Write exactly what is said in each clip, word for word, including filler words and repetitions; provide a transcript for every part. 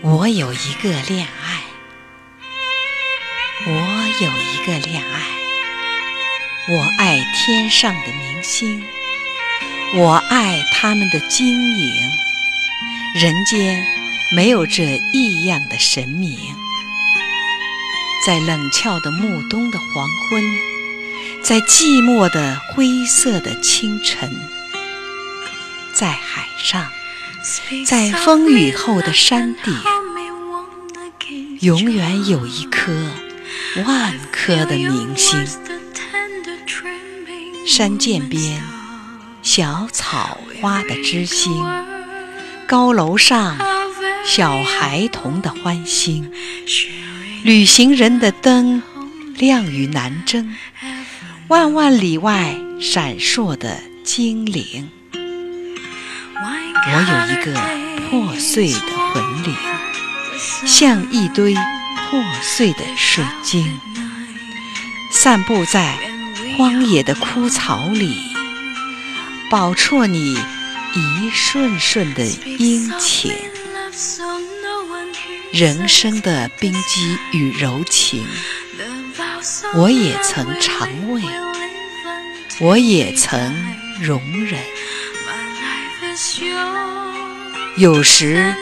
我有一个恋爱，我有一个恋爱，我爱天上的明星，我爱他们的晶莹，人间没有这异样的神明。在冷峭的暮冬的黄昏，在寂寞的灰色的清晨，在海上，在风雨后的山顶，永远有一颗万颗的明星。山涧边小草花的知心，高楼上小孩童的欢欣，旅行人的灯亮于南征，万万里外闪烁的精灵。我有一个破碎的魂灵，像一堆破碎的水晶，散布在荒野的枯草里，饱啜你一瞬瞬的殷勤。人生的冰肌与柔情，我也曾尝味，我也曾容忍。有时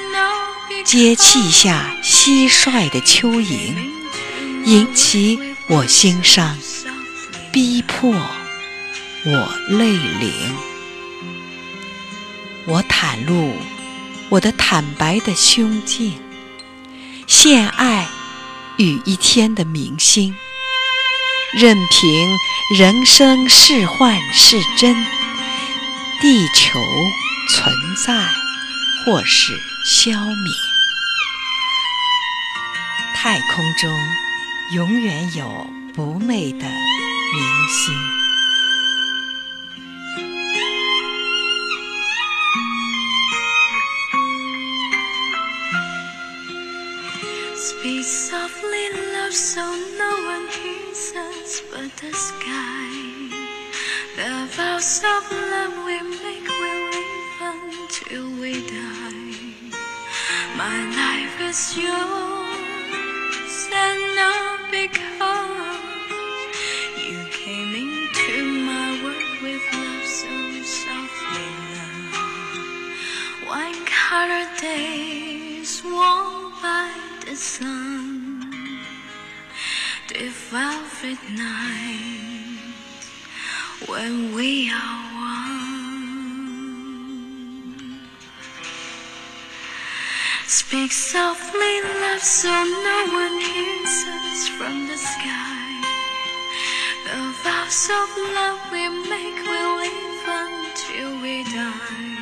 接气下蟋蟀的蚯蚓，引起我心伤，逼迫我泪淋。我袒露我的坦白的胸襟，献爱与一天的明星，任凭人生是幻是真，地球存在或是消弭。太空中永远有不寐的明星。Speak softly, love, so no one hears us but the sky. The vows of love we make will live until we die. My life is yours, and not because you came into my world with love so softly. Love, wine colored days worn by.The sun, the velvet night, when we are one. Speak softly, love, so no one hears us from the sky. The vows of love we make will live until we die.